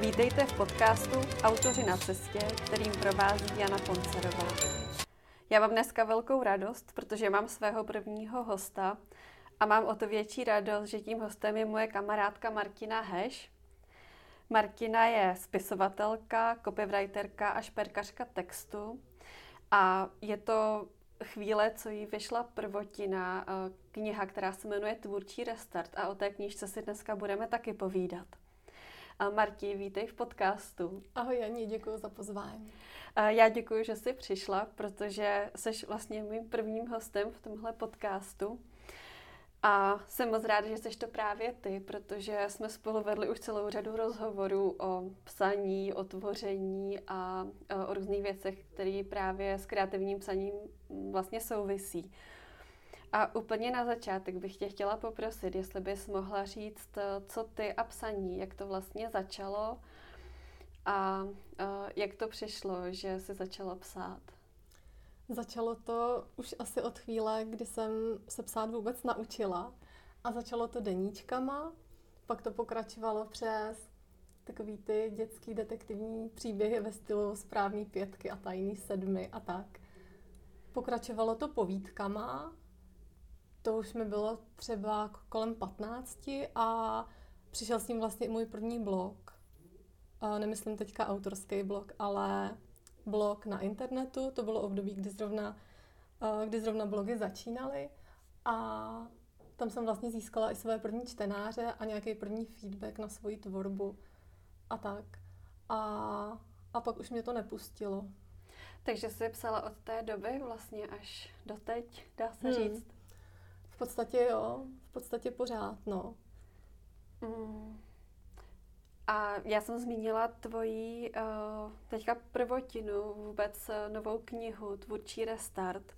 Vítejte v podcastu Autoři na cestě, kterým provází Jana Poncerová. Já mám dneska velkou radost, protože mám svého prvního hosta a mám o to větší radost, že tím hostem je moje kamarádka Martina Heš. Martina je spisovatelka, copywriterka a šperkařka textu a je to chvíle, co jí vyšla prvotina, kniha, která se jmenuje Tvůrčí restart, a o té knížce si dneska budeme taky povídat. Marti, vítej v podcastu. Ahoj Jani, děkuji za pozvání. Já děkuji, že jsi přišla, protože jsi vlastně mým prvním hostem v tomhle podcastu. A jsem moc ráda, že jsi to právě ty, protože jsme spolu vedli už celou řadu rozhovorů o psaní, o tvoření a o různých věcech, které právě s kreativním psaním vlastně souvisí. A úplně na začátek bych tě chtěla poprosit, jestli bys mohla říct, co ty a psaní, jak to vlastně začalo a jak to přišlo, že jsi začala psát. Začalo to už asi od chvíle, kdy jsem se psát vůbec naučila, a začalo to deníčkama, pak to pokračovalo přes takový ty dětský detektivní příběhy ve stylu Správný pětky a Tajný sedmy a tak. Pokračovalo to povídkama, to už mi bylo třeba kolem 15 a přišel s ním vlastně i můj první blog. Nemyslím teďka autorský blog, ale blog na internetu. To bylo období, kdy zrovna blogy začínaly, a tam jsem vlastně získala i své první čtenáře a nějaký první feedback na svoji tvorbu a tak. A pak už mě to nepustilo. Takže jsi psala od té doby vlastně až doteď, dá se říct? V podstatě jo, v podstatě pořád, no. A já jsem zmínila tvoji teďka prvotinu, vůbec novou knihu Tvůrčí restart.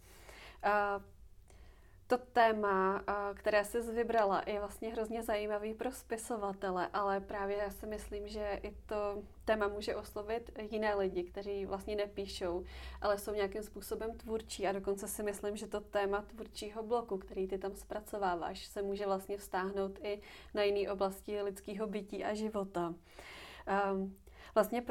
To téma, které jsi vybrala, je vlastně hrozně zajímavý pro spisovatele, ale právě já si myslím, že i to téma může oslovit jiné lidi, kteří vlastně nepíšou, ale jsou nějakým způsobem tvůrčí, a dokonce si myslím, že to téma tvůrčího bloku, který ty tam zpracováváš, se může vlastně vztáhnout i na jiné oblasti lidského bytí a života. Vlastně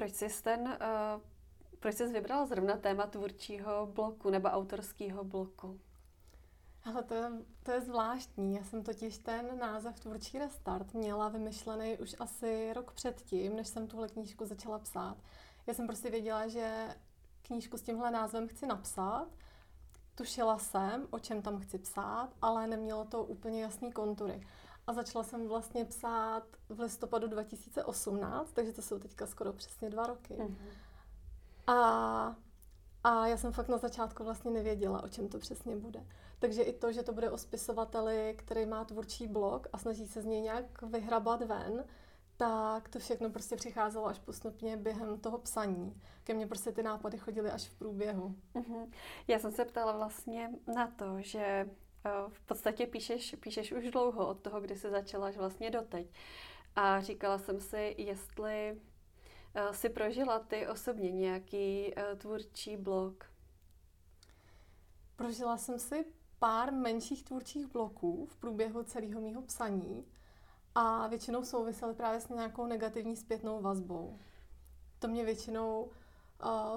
proč jsi vybrala zrovna téma tvůrčího bloku nebo autorského bloku? Ale to je zvláštní. Já jsem totiž ten název Tvůrčí restart měla vymyšlený už asi rok předtím, než jsem tuhle knížku začala psát. Já jsem prostě věděla, že knížku s tímhle názvem chci napsat. Tušila jsem, o čem tam chci psát, ale nemělo to úplně jasný kontury. A začala jsem vlastně psát v listopadu 2018, takže to jsou teďka skoro přesně 2 roky. Mm-hmm. A já jsem fakt na začátku vlastně nevěděla, o čem to přesně bude. Takže i to, že to bude o spisovateli, který má tvůrčí blok a snaží se z něj nějak vyhrabat ven, tak to všechno prostě přicházelo až postupně během toho psaní. Ke mně prostě ty nápady chodily až v průběhu. Mm-hmm. Já jsem se ptala vlastně na to, že v podstatě píšeš už dlouho, od toho, kdy jsi začala, až vlastně doteď. A říkala jsem si, jestli si prožila ty osobně nějaký tvůrčí blok? Prožila jsem si pár menších tvůrčích bloků v průběhu celého mýho psaní a většinou souvisely právě s nějakou negativní zpětnou vazbou. To mě většinou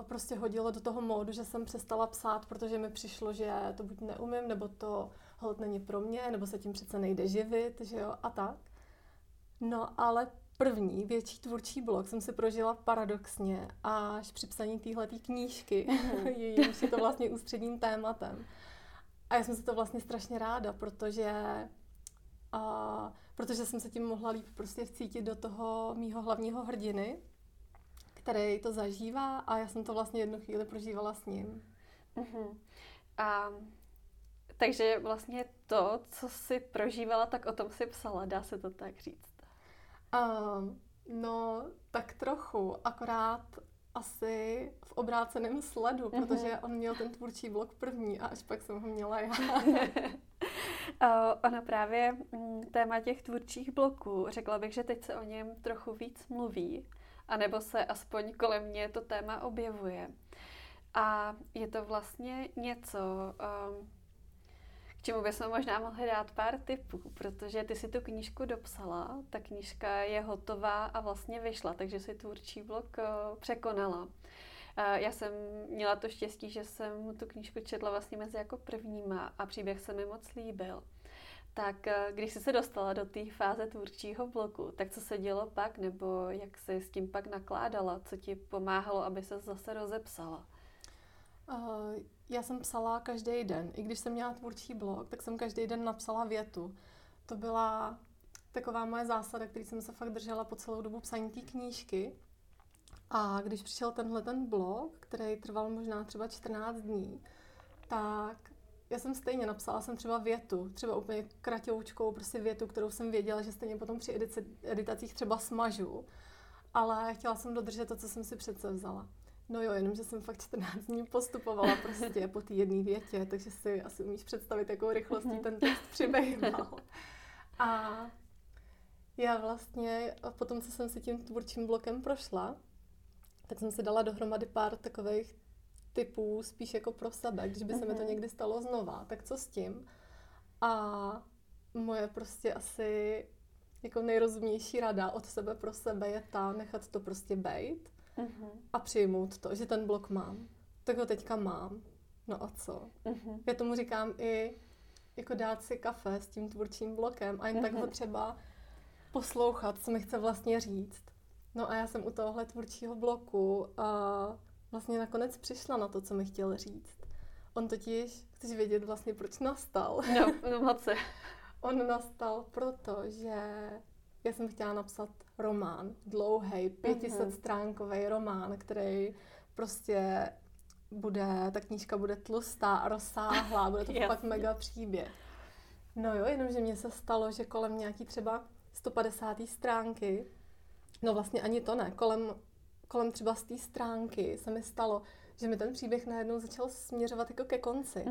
prostě hodilo do toho módu, že jsem přestala psát, protože mi přišlo, že to buď neumím, nebo to holt není pro mě, nebo se tím přece nejde živit, že jo, a tak. No ale první větší tvůrčí blok jsem si prožila paradoxně až při psaní téhleté knížky, jejímž je to vlastně ústředním tématem. A já jsem se to vlastně strašně ráda, protože jsem se tím mohla líp prostě vcítit do toho mýho hlavního hrdiny, který to zažívá, a já jsem to vlastně jednu chvíli prožívala s ním. Uh-huh. Takže vlastně to, co jsi prožívala, tak o tom jsi psala, dá se to tak říct? No, tak trochu, akorát asi v obráceném sledu, protože on měl ten tvůrčí blok první a až pak jsem ho měla já. Ono právě téma těch tvůrčích bloků, řekla bych, že teď se o něm trochu víc mluví, anebo se aspoň kolem mě to téma objevuje. A je to vlastně něco, k čemu bychom možná mohli dát pár tipů, protože ty si tu knížku dopsala, ta knížka je hotová a vlastně vyšla, takže si tvůrčí blok překonala. Já jsem měla to štěstí, že jsem tu knížku četla vlastně mezi jako prvníma a příběh se mi moc líbil. Tak když jsi se dostala do té fáze tvůrčího bloku, tak co se dělo pak, nebo jak jsi s tím pak nakládala, co ti pomáhalo, aby se zase rozepsala? Já jsem psala každý den. I když jsem měla tvůrčí blok, tak jsem každý den napsala větu. To byla taková moje zásada, který jsem se fakt držela po celou dobu psaní té knížky. A když přišel tenhle ten blok, který trval možná třeba 14 dní, tak já jsem stejně napsala jsem třeba větu, třeba úplně kratoučkou, prostě větu, kterou jsem věděla, že stejně potom při editacích třeba smažu, ale chtěla jsem dodržet to, co jsem si předsevzala. No jo, jenomže jsem fakt 14 dní postupovala prostě po té jedné větě, takže si asi umíš představit, jakou rychlostí ten text přibýval. A já vlastně potom, co jsem si tím tvůrčím blokem prošla, tak jsem si dala dohromady pár takových typů spíš jako pro sebe, když by se mi to někdy stalo znova, tak co s tím? A moje prostě asi jako nejrozumnější rada od sebe pro sebe je ta nechat to prostě bejt a přijmout to, že ten blok mám. Tak ho teďka mám. No a co? Já tomu říkám i jako dát si kafe s tím tvůrčím blokem a jen tak ho třeba poslouchat, co mi chce vlastně říct. No a já jsem u tohohle tvůrčího bloku a vlastně nakonec přišla na to, co mi chtěl říct. On totiž, chceš vědět vlastně, proč nastal? No, moc se. On nastal proto, že já jsem chtěla napsat román, dlouhý, 500stránkový román, který prostě bude, ta knížka bude tlustá a rozsáhlá, bude to fakt mega příběh. No jo, jenomže mně se stalo, že kolem nějaký třeba 150. stránky, no vlastně ani to ne, kolem třeba z té stránky se mi stalo, že mi ten příběh najednou začal směřovat jako ke konci.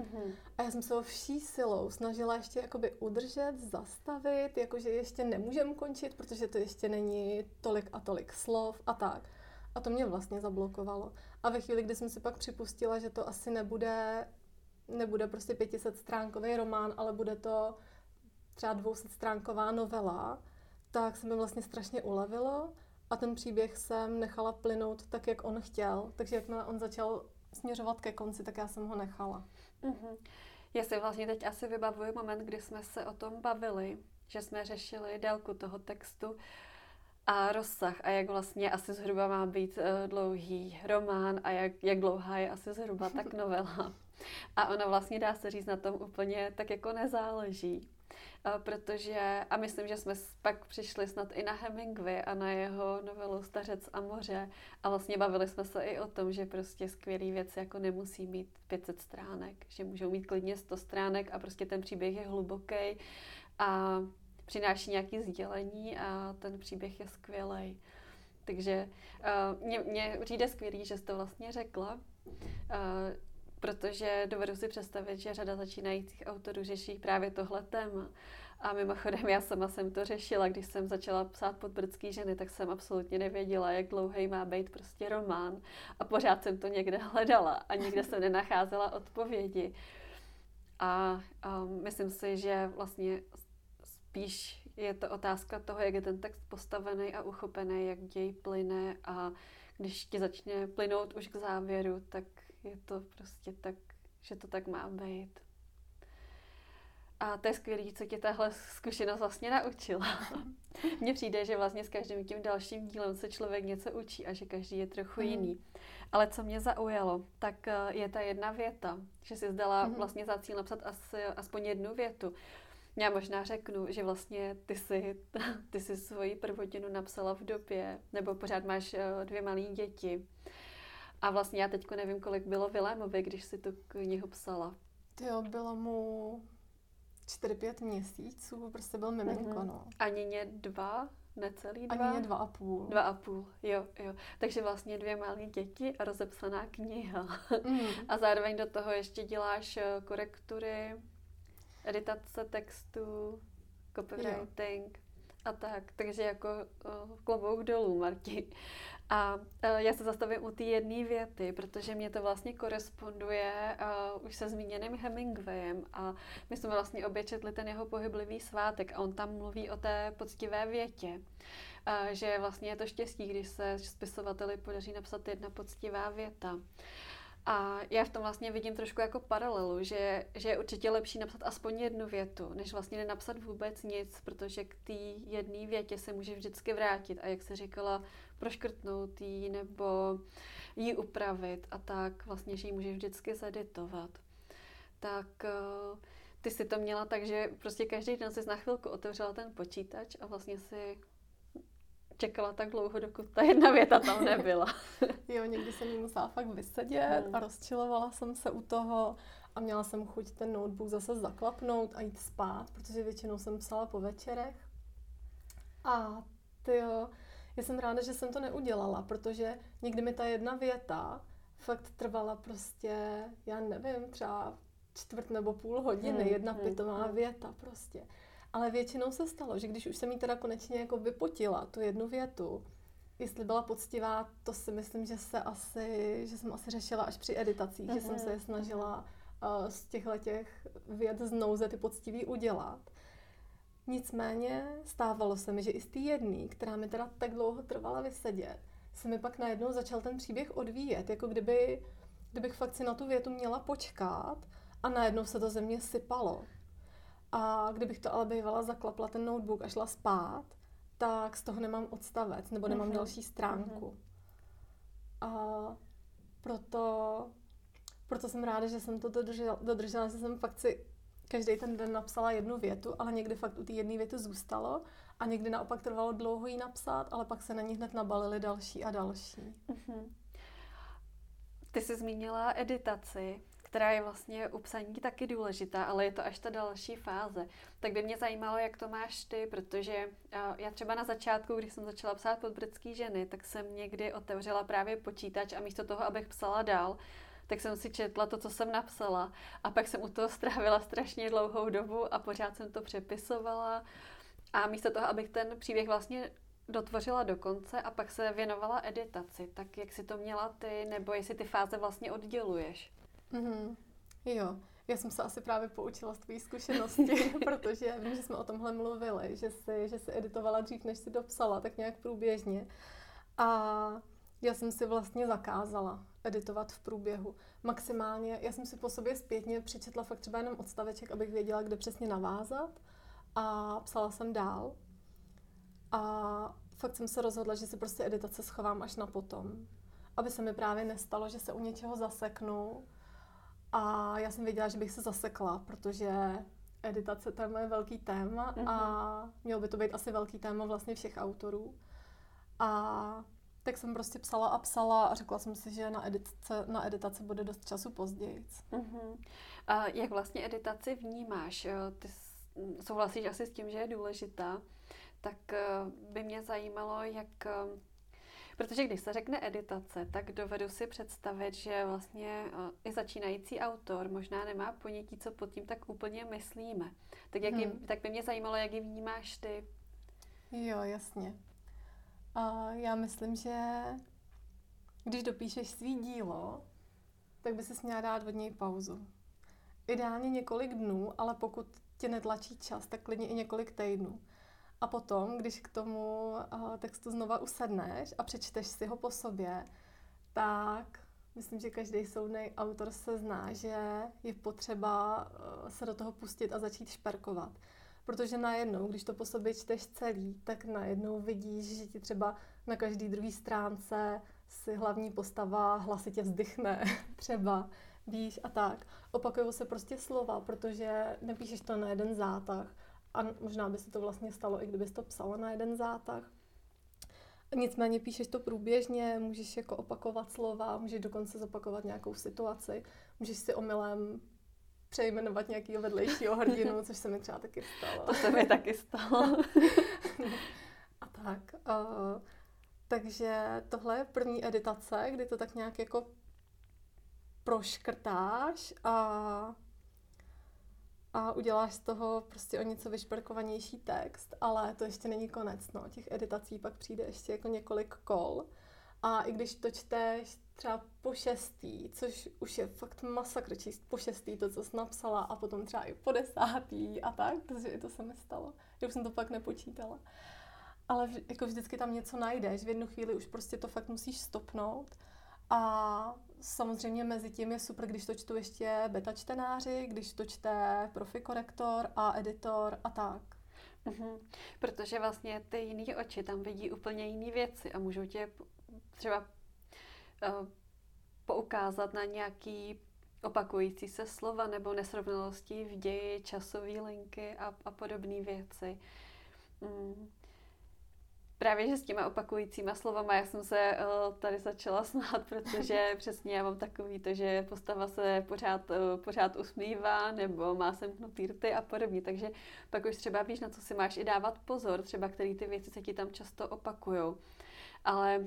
A já jsem se ho vší silou snažila ještě jakoby udržet, zastavit, jakože ještě nemůžem končit, protože to ještě není tolik a tolik slov a tak. A to mě vlastně zablokovalo. A ve chvíli, kdy jsem si pak připustila, že to asi nebude prostě 500stránkový román, ale bude to třeba 200stránková novela, tak se mi vlastně strašně ulevilo. A ten příběh jsem nechala plynout tak, jak on chtěl. Takže jakmile on začal směřovat ke konci, tak já jsem ho nechala. Já si vlastně teď asi vybavuji moment, kdy jsme se o tom bavili, že jsme řešili délku toho textu a rozsah a jak vlastně asi zhruba má být dlouhý román a jak dlouhá je asi zhruba tak novela. A ona vlastně, dá se říct, na tom úplně tak jako nezáleží. Protože, a myslím, že jsme pak přišli snad i na Hemingway a na jeho novelu Stařec a moře a vlastně bavili jsme se i o tom, že prostě skvělý věci jako nemusí mít 500 stránek, že můžou mít klidně 100 stránek a prostě ten příběh je hluboký a přináší nějaké sdělení a ten příběh je skvělej. Takže mně přijde skvělý, že jsi to vlastně řekla, protože dovedu si představit, že řada začínajících autorů řeší právě tohle téma. A mimochodem já sama jsem to řešila, když jsem začala psát Podbrdský ženy, tak jsem absolutně nevěděla, jak dlouhý má být prostě román. A pořád jsem to někde hledala a nikde jsem nenacházela odpovědi. A myslím si, že vlastně spíš je to otázka toho, jak je ten text postavený a uchopený, jak děj plyne a když ti začne plynout už k závěru, tak je to prostě tak, že to tak má být. A to je skvělý, co tě tahle zkušenost vlastně naučila. Mně přijde, že vlastně s každým tím dalším dílem se člověk něco učí a že každý je trochu jiný. Ale co mě zaujalo, tak je ta jedna věta, že si dala vlastně za cíl napsat aspoň jednu větu. Já možná řeknu, že vlastně ty jsi svoji prvotinu napsala v době, nebo pořád máš 2 malé děti. A vlastně já teďko nevím, kolik bylo Vilémovi, když si tu knihu psala. Jo, bylo mu 4-5 měsíců, prostě byl miminko, no. A Nině 2, necelý 2? A Nině 2,5. 2,5, jo. Takže vlastně 2 malé děti a rozepsaná kniha. A zároveň do toho ještě děláš korektury, editace textu, copywriting. Jo. a tak. Takže jako klobouk dolů, Marti. A já se zastavím u té jedné věty, protože mě to vlastně koresponduje už se zmíněným Hemingwayem a my jsme vlastně obě četli ten jeho Pohyblivý svátek a on tam mluví o té poctivé větě, že vlastně je to štěstí, když se spisovateli podaří napsat jedna poctivá věta. A já v tom vlastně vidím trošku jako paralelu, že je určitě lepší napsat aspoň jednu větu, než vlastně nenapsat vůbec nic, protože k té jedné větě se může vždycky vrátit a jak se říkala, proškrtnout ji nebo ji upravit a tak vlastně, že ji můžeš vždycky zaditovat. Tak ty si to měla tak, že prostě každý den jsi na chvilku otevřela ten počítač a vlastně si čekala tak dlouho, dokud ta jedna věta tam nebyla. Jo, někdy jsem ji musela fakt vysedět a rozčilovala jsem se u toho a měla jsem chuť ten notebook zase zaklapnout a jít spát, protože většinou jsem psala po večerech. A tyjo, já jsem ráda, že jsem to neudělala, protože někdy mi ta jedna věta fakt trvala prostě, já nevím, třeba čtvrt nebo půl hodiny, jedna pitomá věta prostě. Ale většinou se stalo, že když už jsem jí teda konečně jako vypotila tu jednu větu, jestli byla poctivá, to si myslím, že jsem asi řešila až při editacích, že jsem se snažila z těchhletěch vět znouze ty poctivý udělat. Nicméně stávalo se mi, že i z té jedné, která mi teda tak dlouho trvala vysedět, se mi pak najednou začal ten příběh odvíjet, jako kdybych fakt si na tu větu měla počkat a najednou se to ze mě sypalo. A kdybych to ale bývala zaklapla ten notebook a šla spát, tak z toho nemám odstavec, nebo nemám další stránku. A proto jsem ráda, že jsem to dodržela, že jsem fakt si každý ten den napsala jednu větu, ale někdy fakt u té jedné věty zůstalo a někdy naopak trvalo dlouho ji napsat, ale pak se na ní hned nabalily další a další. Ty jsi zmínila editaci, která je vlastně u psaní taky důležitá, ale je to až ta další fáze. Tak by mě zajímalo, jak to máš ty, protože já třeba na začátku, když jsem začala psát Podbritský ženy, tak jsem někdy otevřela právě počítač a místo toho, abych psala dál, tak jsem si četla to, co jsem napsala. A pak jsem u toho strávila strašně dlouhou dobu a pořád jsem to přepisovala. A místo toho, abych ten příběh vlastně dotvořila do konce a pak se věnovala editaci. Tak jak si to měla ty, nebo jestli ty fáze vlastně odděluješ? Jo, já jsem se asi právě poučila z tvojí zkušenosti, protože vím, že jsme o tomhle mluvili, že si editovala dřív, než si dopsala, tak nějak průběžně. A já jsem si vlastně zakázala editovat v průběhu. Maximálně, já jsem si po sobě zpětně přečetla fakt třeba jenom odstaveček, abych věděla, kde přesně navázat a psala jsem dál. A fakt jsem se rozhodla, že si prostě editace schovám až na potom. Aby se mi právě nestalo, že se u něčeho zaseknu. A já jsem věděla, že bych se zasekla, protože editace to je moje velký téma a mělo by to být asi velký téma vlastně všech autorů. A tak jsem prostě psala a řekla jsem si, že na editaci bude dost času později. A jak vlastně editaci vnímáš? Ty souhlasíš asi s tím, že je důležitá, tak by mě zajímalo, jak... Protože když se řekne editace, tak dovedu si představit, že vlastně i začínající autor možná nemá ponětí, co pod tím tak úplně myslíme. Tak, tak by mě zajímalo, jak ji vnímáš ty. Jo, jasně. A já myslím, že když dopíšeš svý dílo, tak by ses měla dát od něj pauzu. Ideálně několik dnů, ale pokud tě netlačí čas, tak klidně i několik týdnů. A potom, když k tomu textu znova usedneš a přečteš si ho po sobě, tak myslím, že každý soudný autor se zná, že je potřeba se do toho pustit a začít šperkovat. Protože najednou, když to po sobě čteš celý, tak najednou vidíš, že ti třeba na každý druhý stránce si hlavní postava hlasitě vzdychne, třeba, víš, a tak. Opakujou se prostě slova, protože nepíšeš to na jeden zátah. A možná by se to vlastně stalo, i kdybys to psala na jeden zátah. Nicméně píšeš to průběžně, můžeš jako opakovat slova, můžeš dokonce zopakovat nějakou situaci, můžeš si omylem přejmenovat nějakýho vedlejšího hrdinu, což se mi třeba taky stalo. To se mi taky stalo. A tak. Takže tohle je první editace, kdy to tak nějak jako proškrtáš a a uděláš z toho prostě o něco vyšperkovanější text, ale to ještě není konec, no. Těch editací pak přijde ještě jako několik kol a i když to čteš třeba po šestý, což už je fakt masakr číst po šestý to, co jsi napsala a potom třeba i po 10. a tak, protože i to se mi stalo, že už jsem to pak nepočítala. Ale jako vždycky tam něco najdeš, v jednu chvíli už prostě to fakt musíš stopnout. A samozřejmě mezi tím je super, když to čtu ještě beta čtenáři, když to čte profikorektor a editor a tak. Mm-hmm. Protože vlastně ty jiný oči tam vidí úplně jiné věci a můžou tě třeba poukázat na nějaký opakující se slova nebo nesrovnalosti v ději, časové linky a podobné věci. Mm. Právě, že s těma opakujícíma slovama já jsem se tady začala smát, protože přesně já mám takový to, že postava se pořád usmívá nebo má semknutý rty a podobně, takže pak už třeba víš, na co si máš i dávat pozor, třeba který ty věci se ti tam často opakujou. Ale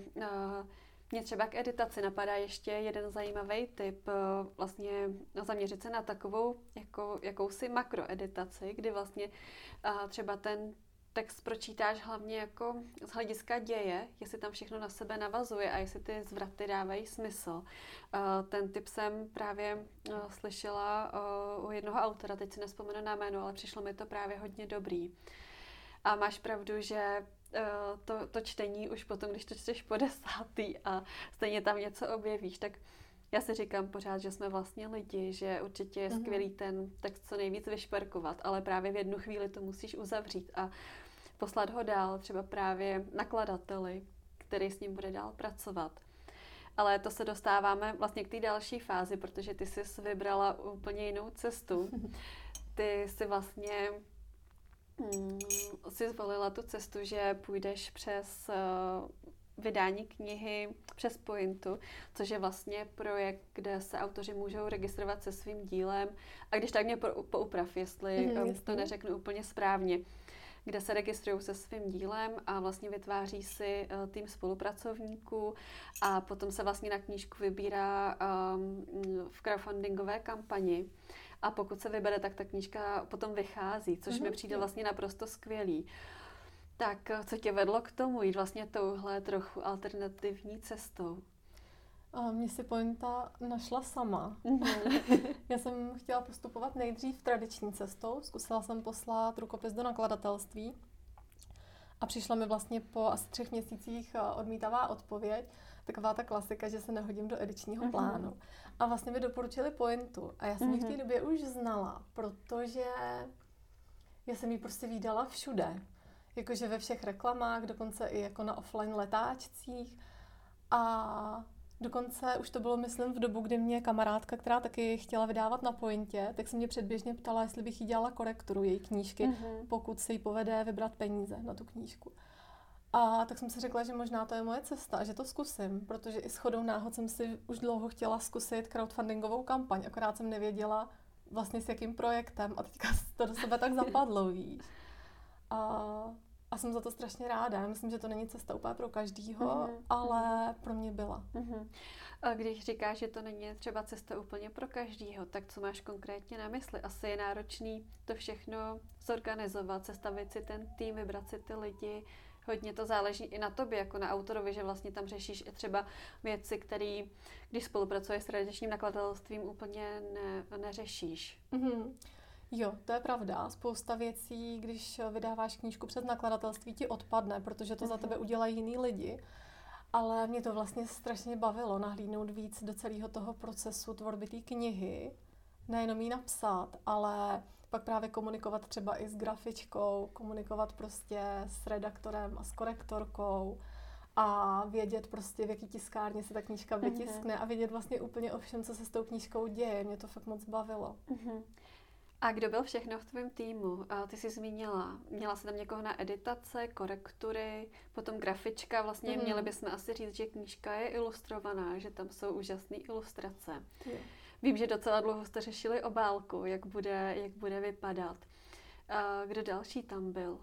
mě třeba k editaci napadá ještě jeden zajímavý tip, vlastně zaměřit se na takovou jako, jakousi makroeditaci, kdy vlastně třeba ten text pročítáš hlavně jako z hlediska děje, jestli tam všechno na sebe navazuje a jestli ty zvraty dávají smysl. Ten tip jsem právě slyšela u jednoho autora, teď si nevzpomenu na jméno, ale přišlo mi to právě hodně dobrý. A máš pravdu, že to čtení už potom, když to čteš po 10. a stejně tam něco objevíš, tak já si říkám pořád, že jsme vlastně lidi, že určitě je skvělý ten text co nejvíc vyšperkovat, ale právě v jednu chvíli to musíš uzavřít a poslat ho dál třeba právě nakladateli, který s ním bude dál pracovat. Ale to se dostáváme vlastně k té další fázi, protože ty jsi vybrala úplně jinou cestu. Ty jsi vlastně si zvolila tu cestu, že půjdeš přes vydání knihy přes Pointu, což je vlastně projekt, kde se autoři můžou registrovat se svým dílem. A když tak mě pouprav, jestli to neřeknu úplně správně. Kde se registrují se svým dílem a vlastně vytváří si tým spolupracovníků a potom se vlastně na knížku vybírá v crowdfundingové kampani. A pokud se vybere, tak ta knížka potom vychází, což mi přijde vlastně naprosto skvělý. Tak co tě vedlo k tomu jít vlastně touhle trochu alternativní cestou? Mě si Pointa našla sama. Já jsem chtěla postupovat nejdřív tradiční cestou. Zkusila jsem poslat rukopis do nakladatelství a přišla mi vlastně po asi 3 měsících odmítavá odpověď. Taková ta klasika, že se nehodím do edičního plánu. A vlastně mi doporučili Pointu. A já jsem ji v té době už znala, protože já jsem ji prostě vídala všude. Jakože ve všech reklamách, dokonce i jako na offline letáčcích. A dokonce už to bylo, myslím, v dobu, kdy mě kamarádka, která taky chtěla vydávat na Pointě, tak se mě předběžně ptala, jestli bych jí dělala korekturu její knížky, pokud se jí povede vybrat peníze na tu knížku. A tak jsem si řekla, že možná to je moje cesta, že to zkusím, protože i shodou náhod jsem si už dlouho chtěla zkusit crowdfundingovou kampaň, akorát jsem nevěděla vlastně s jakým projektem a teďka to do sebe tak zapadlo, víš. A jsem za to strašně ráda. Myslím, že to není cesta úplně pro každýho, ale pro mě byla. A když říkáš, že to není třeba cesta úplně pro každýho, tak co máš konkrétně na mysli? Asi je náročný to všechno zorganizovat, sestavit si ten tým, vybrat si ty lidi. Hodně to záleží i na tobě, jako na autorovi, že vlastně tam řešíš i třeba věci, které, když spolupracuješ s tradičním nakladatelstvím, úplně neřešíš. Jo, to je pravda. Spousta věcí, když vydáváš knížku přes nakladatelství, ti odpadne, protože to za tebe udělají jiný lidi. Ale mě to vlastně strašně bavilo nahlídnout víc do celého toho procesu tvorby té knihy. Nejenom ji napsat, ale pak právě komunikovat třeba i s grafičkou, komunikovat prostě s redaktorem a s korektorkou a vědět prostě, v jaký tiskárně se ta knížka vytiskne a vědět vlastně úplně o všem, co se s tou knížkou děje. Mě to fakt moc bavilo. A kdo byl všechno v tvém týmu? Ty jsi zmínila, měla jsi tam někoho na editace, korektury, potom grafička. Vlastně měli bychom asi říct, že knížka je ilustrovaná, že tam jsou úžasné ilustrace. Vím, že docela dlouho jste řešili obálku, jak bude vypadat. Kdo další tam byl?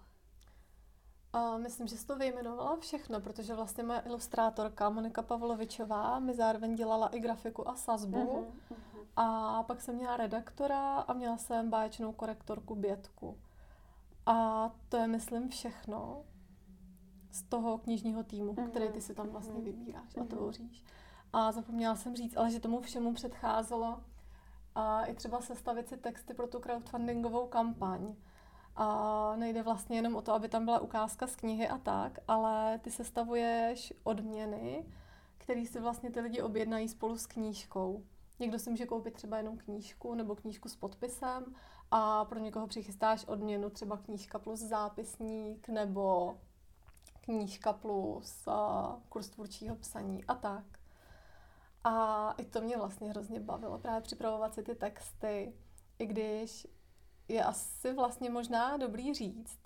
Myslím, že jsi to vyjmenovala všechno, protože vlastně moje ilustrátorka Monika Pavlovičová mi zároveň dělala i grafiku a sazbu. A pak jsem měla redaktora a měla jsem báječnou korektorku Bětku. A to je, myslím, všechno z toho knižního týmu, který ty si tam vlastně vybíráš a tvoříš. A zapomněla jsem říct, ale že tomu všemu předcházelo a i třeba sestavit si texty pro tu crowdfundingovou kampaň. A nejde vlastně jenom o to, aby tam byla ukázka z knihy a tak, ale ty sestavuješ odměny, které si vlastně ty lidi objednají spolu s knížkou. Někdo si může koupit třeba jenom knížku nebo knížku s podpisem a pro někoho přichystáš odměnu třeba knížka plus zápisník nebo knížka plus kurz tvůrčího psaní a tak. A i to mě vlastně hrozně bavilo, právě připravovat si ty texty, i když je asi vlastně možná dobrý říct,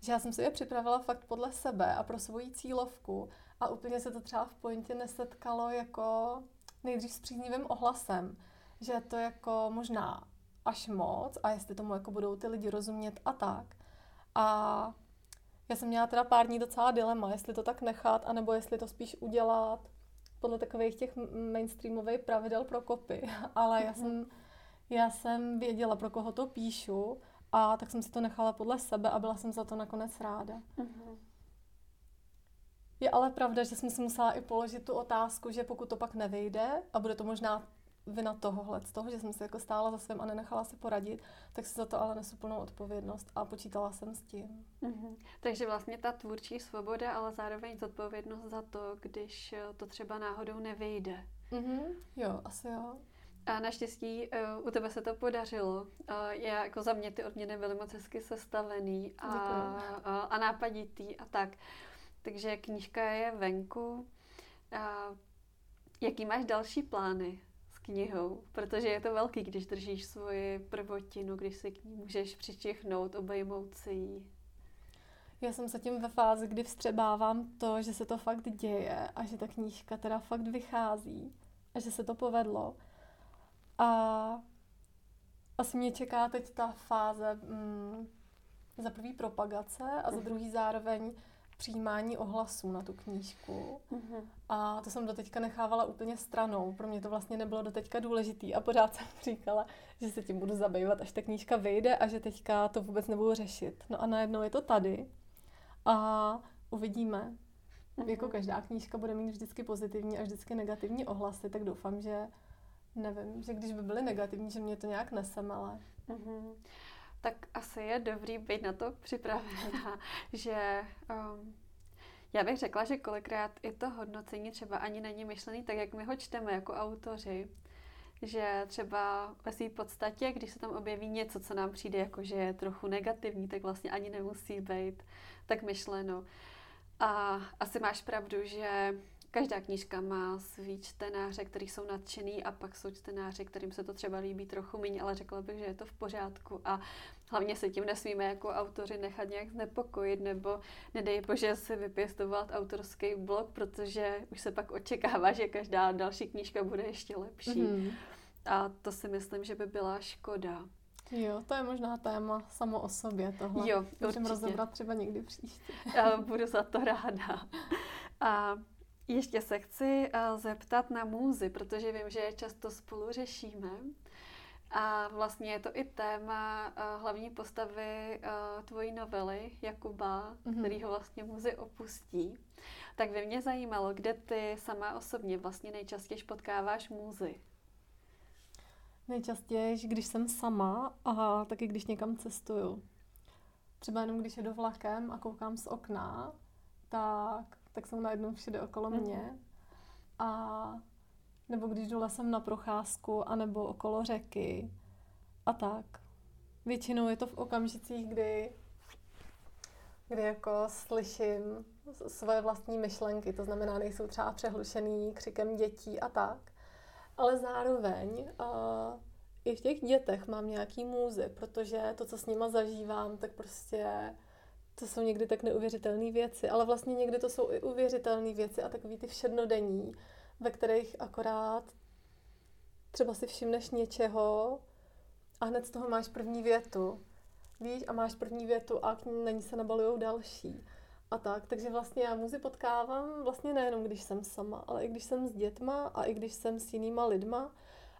že já jsem si je připravila fakt podle sebe a pro svoji cílovku a úplně se to třeba v Pointě nesetkalo jako nejdřív s příznivým ohlasem, že to jako možná až moc a jestli tomu jako budou ty lidi rozumět a tak. A já jsem měla teda pár dní docela dilema, jestli to tak nechat, anebo jestli to spíš udělat podle takových těch mainstreamových pravidel pro kopy, ale já jsem věděla, pro koho to píšu a tak jsem si to nechala podle sebe a byla jsem za to nakonec ráda. Mm-hmm. Je ale pravda, že jsem si musela i položit tu otázku, že pokud to pak nevyjde a bude to možná vina tohohle, z toho, že jsem si jako stála za svým a nenechala si poradit, tak si za to ale nesu plnou odpovědnost a počítala jsem s tím. Mm-hmm. Takže vlastně ta tvůrčí svoboda, ale zároveň zodpovědnost za to, když to třeba náhodou nevyjde. Mm-hmm. Jo, asi jo. A naštěstí u tebe se to podařilo. Já jako za mě ty odměny byly moc hezky sestavený a nápaditý a tak. Takže knížka je venku. Jaký máš další plány s knihou? Protože je to velký, když držíš svoji prvotinu, když si k ní můžeš přičichnout, obejmout si ji. Já jsem zatím ve fázi, kdy vstřebávám to, že se to fakt děje a že ta knížka teda fakt vychází a že se to povedlo. A asi mě čeká teď ta fáze za prvý propagace a za druhý zároveň přijímání ohlasů na tu knížku. A to jsem doteďka nechávala úplně stranou. Pro mě to vlastně nebylo doteďka důležitý a pořád jsem říkala, že se tím budu zabývat, až ta knížka vyjde a že teďka to vůbec nebudu řešit. No a najednou je to tady a uvidíme. Jako každá knížka bude mít vždycky pozitivní a vždycky negativní ohlasy, tak doufám, že nevím, že když by byly negativní, že mě to nějak nesemele. Mm-hmm. Tak asi je dobrý být na to připravená, že já bych řekla, že kolikrát i to hodnocení třeba ani není myšlený tak, jak my ho čteme jako autoři, že třeba ve své podstatě, když se tam objeví něco, co nám přijde jako, že je trochu negativní, tak vlastně ani nemusí být tak myšleno. A asi máš pravdu, že každá knížka má svý čtenáře, který jsou nadšený a pak jsou čtenáři, kterým se to třeba líbí trochu méně, ale řekla bych, že je to v pořádku a hlavně se tím nesmíme jako autoři nechat nějak znepokojit nebo nedej bože si vypěstovat autorský blok, protože už se pak očekává, že každá další knížka bude ještě lepší. Mm. A to si myslím, že by byla škoda. Jo, to je možná téma samo o sobě tohle. Jo, určitě. Můžeme rozebrat třeba někdy příště. Budu za to ráda. A ještě se chci zeptat na můzy, protože vím, že je často spolu řešíme. A vlastně je to i téma hlavní postavy tvojí novely, Jakuba, který ho vlastně můzy opustí. Tak by mě zajímalo, kde ty sama osobně vlastně nejčastěji potkáváš můzy? Nejčastěji, když jsem sama a taky když někam cestuju. Třeba jenom když jedu vlakem a koukám z okna, tak jsou najednou všude okolo mě. A nebo když jdu lesem na procházku, anebo okolo řeky a tak. Většinou je to v okamžicích, kdy jako slyším svoje vlastní myšlenky, to znamená, nejsou třeba přehlušený křikem dětí a tak. Ale zároveň i v těch dětech mám nějaký můzy, protože to, co s nima zažívám, tak prostě to jsou někdy tak neuvěřitelné věci, ale vlastně někdy to jsou i uvěřitelné věci a takový ty všednodenní, ve kterých akorát třeba si všimneš něčeho a hned z toho máš první větu. Víš, a máš první větu a na ní se nabalujou další. A tak, takže vlastně já muzi potkávám vlastně nejenom, když jsem sama, ale i když jsem s dětma a i když jsem s jinýma lidma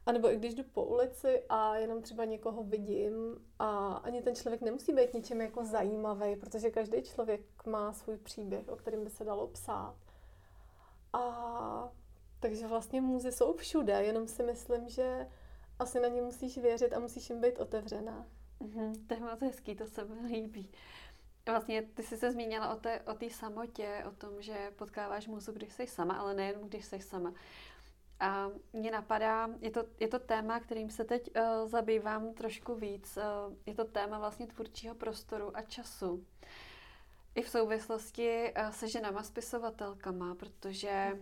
A nebo i když jdu po ulici a jenom třeba někoho vidím a ani ten člověk nemusí být ničím jako zajímavý, protože každý člověk má svůj příběh, o kterém by se dalo psát. A takže vlastně můzy jsou všude, jenom si myslím, že asi na ně musíš věřit a musíš jim být otevřená. To je moc hezký, to se mi líbí. Vlastně ty jsi se zmínila o té samotě, o tom, že potkáváš muzu, když jsi sama, ale nejen když jsi sama. A mě napadá, je to téma, kterým se teď zabývám trošku víc, je to téma vlastně tvůrčího prostoru a času. I v souvislosti se ženama spisovatelkama, protože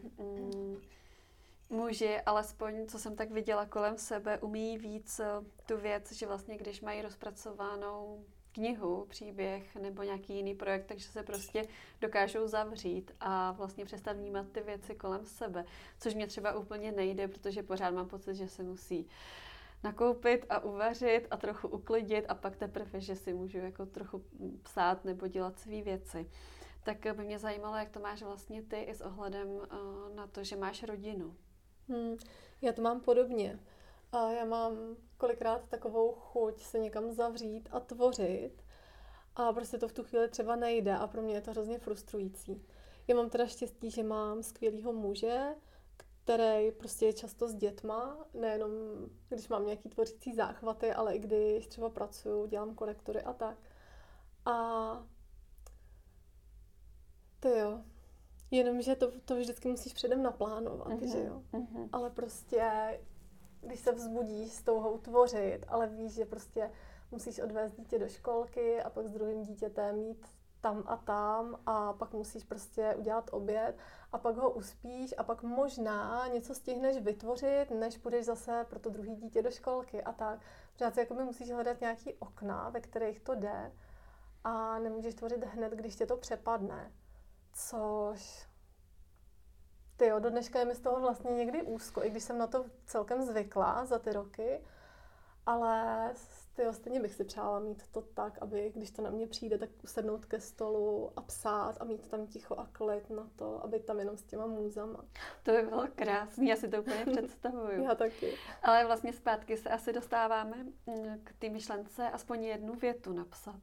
muži, alespoň co jsem tak viděla kolem sebe, umí víc tu věc, že vlastně když mají rozpracovanou knihu, příběh nebo nějaký jiný projekt, takže se prostě dokážou zavřít a vlastně přestat vnímat ty věci kolem sebe, což mě třeba úplně nejde, protože pořád mám pocit, že se musí nakoupit a uvařit a trochu uklidit a pak teprve, že si můžu jako trochu psát nebo dělat své věci. Tak by mě zajímalo, jak to máš vlastně ty i s ohledem na to, že máš rodinu. Já to mám podobně. A já mám kolikrát takovou chuť se někam zavřít a tvořit a prostě to v tu chvíli třeba nejde a pro mě je to hrozně frustrující. Já mám teda štěstí, že mám skvělýho muže, který prostě je často s dětma, nejenom když mám nějaký tvořící záchvaty, ale i když třeba pracuju, dělám korektory a tak. A tyjo, jenomže to vždycky musíš předem naplánovat, že jo. Ale prostě když se vzbudíš s touhou tvořit, ale víš, že prostě musíš odvést dítě do školky a pak s druhým dítětem jít tam a pak musíš prostě udělat oběd a pak ho uspíš a pak možná něco stihneš vytvořit, než půjdeš zase pro to druhý dítě do školky a tak. Protože jakoby musíš hledat nějaký okna, ve kterých to jde a nemůžeš tvořit hned, když tě to přepadne. Což tyjo, do dneška je mi z toho vlastně někdy úzko, i když jsem na to celkem zvykla za ty roky, ale tyjo, stejně bych si přála mít to tak, aby když to na mě přijde, tak usednout ke stolu a psát a mít tam ticho a klid na to, aby tam jenom s těma můzama. To by bylo krásný, já si to úplně představuju. Já taky. Ale vlastně zpátky se asi dostáváme k té myšlence aspoň jednu větu napsat.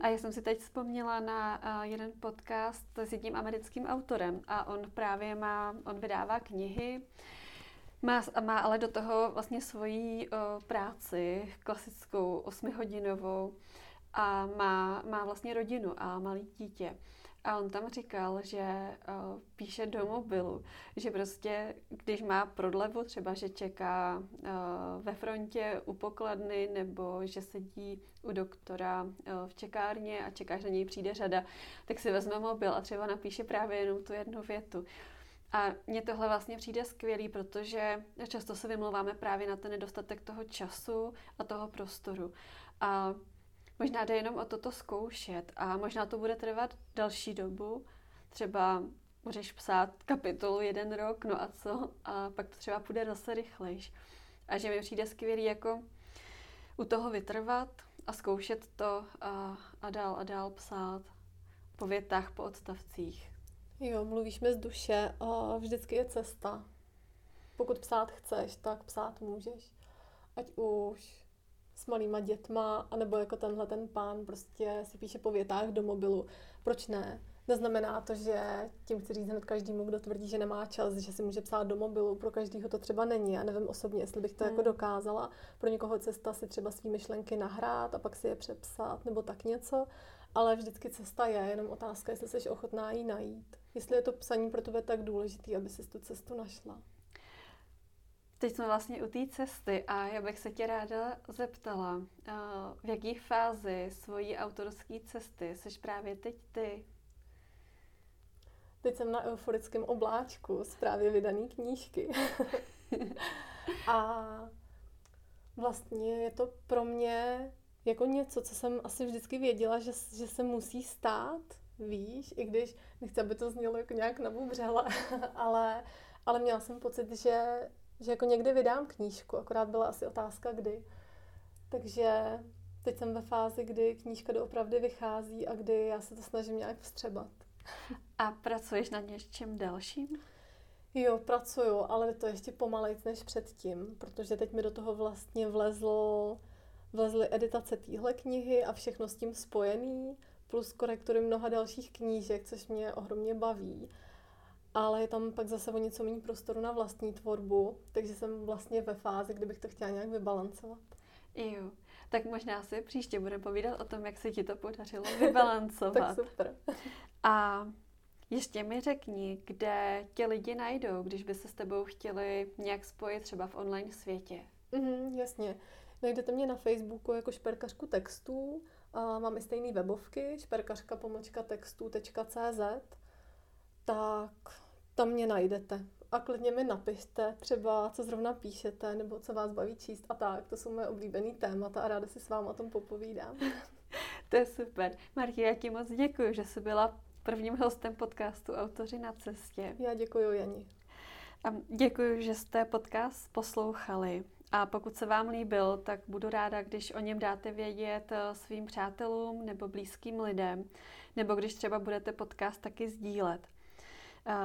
A já jsem si teď vzpomněla na jeden podcast s jedním americkým autorem a on právě on vydává knihy, má ale do toho vlastně svoji práci, klasickou 8hodinovou a má vlastně rodinu a malý dítě. A on tam říkal, že píše do mobilu, že prostě, když má prodlevu, třeba, že čeká ve frontě u pokladny nebo že sedí u doktora v čekárně a čeká, že na něj přijde řada, tak si vezme mobil a třeba napíše právě jenom tu jednu větu. A mně tohle vlastně přijde skvělý, protože často se vymlouváme právě na ten nedostatek toho času a toho prostoru. A možná jde jenom o toto zkoušet a možná to bude trvat další dobu. Třeba můžeš psát kapitolu 1 rok, no a co? A pak třeba půjde zase rychlejš. A že mi přijde skvělý jako u toho vytrvat a zkoušet to a dál psát po větách, po odstavcích. Jo, mluvíš mi z duše a vždycky je cesta. Pokud psát chceš, tak psát můžeš. Ať už s malýma dětma, anebo jako tenhle ten pán prostě si píše po větách do mobilu. Proč ne? Neznamená to, že tím chci říct hned každému, kdo tvrdí, že nemá čas, že si může psát do mobilu, pro každýho to třeba není. Já nevím osobně, jestli bych to jako dokázala. Pro někoho cesta si třeba svý myšlenky nahrát a pak si je přepsat nebo tak něco, ale vždycky cesta je, jenom otázka, jestli jsi ochotná ji najít. Jestli je to psaní pro tebe tak důležitý, aby si tu cestu našla. Teď jsme vlastně u té cesty a já bych se tě ráda zeptala, v jaký fázi svojí autorské cesty jsi právě teď ty? Teď jsem na euforickém obláčku z právě vydané knížky. A vlastně je to pro mě jako něco, co jsem asi vždycky věděla, že se musí stát, víš, i když nechci, aby to znělo jako nějak nabubřela, ale měla jsem pocit, že jako někdy vydám knížku, akorát byla asi otázka kdy. Takže teď jsem ve fázi, kdy knížka doopravdy vychází a kdy já se to snažím nějak vstřebat. A pracuješ nad něčem dalším? Jo, pracuju, ale to ještě pomalejc než předtím, protože teď mi do toho vlastně vlezly editace téhle knihy a všechno s tím spojený, plus korektory mnoha dalších knížek, což mě ohromně baví. Ale je tam pak zase o něco méně prostoru na vlastní tvorbu, takže jsem vlastně ve fázi, kdybych to chtěla nějak vybalancovat. Jo, tak možná si příště budeme povídat o tom, jak se ti to podařilo vybalancovat. Tak super. A ještě mi řekni, kde tě lidi najdou, když by se s tebou chtěli nějak spojit třeba v online světě. Jasně. Najdete mě na Facebooku jako šperkařku textů. Mám i stejné webovky, šperkařka-textů.cz. Tak tam mě najdete. A klidně mi napište třeba, co zrovna píšete, nebo co vás baví číst a tak. To jsou moje oblíbené témata a ráda si s vámi o tom popovídám. To je super. Martina, já ti moc děkuju, že jsi byla prvním hostem podcastu Autoři na cestě. Já děkuju, Jani. A děkuju, že jste podcast poslouchali. A pokud se vám líbil, tak budu ráda, když o něm dáte vědět svým přátelům nebo blízkým lidem, nebo když třeba budete podcast taky sdílet.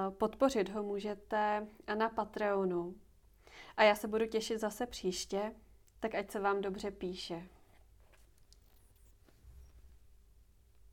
Podpořit ho můžete na Patreonu. A já se budu těšit zase příště, tak ať se vám dobře píše.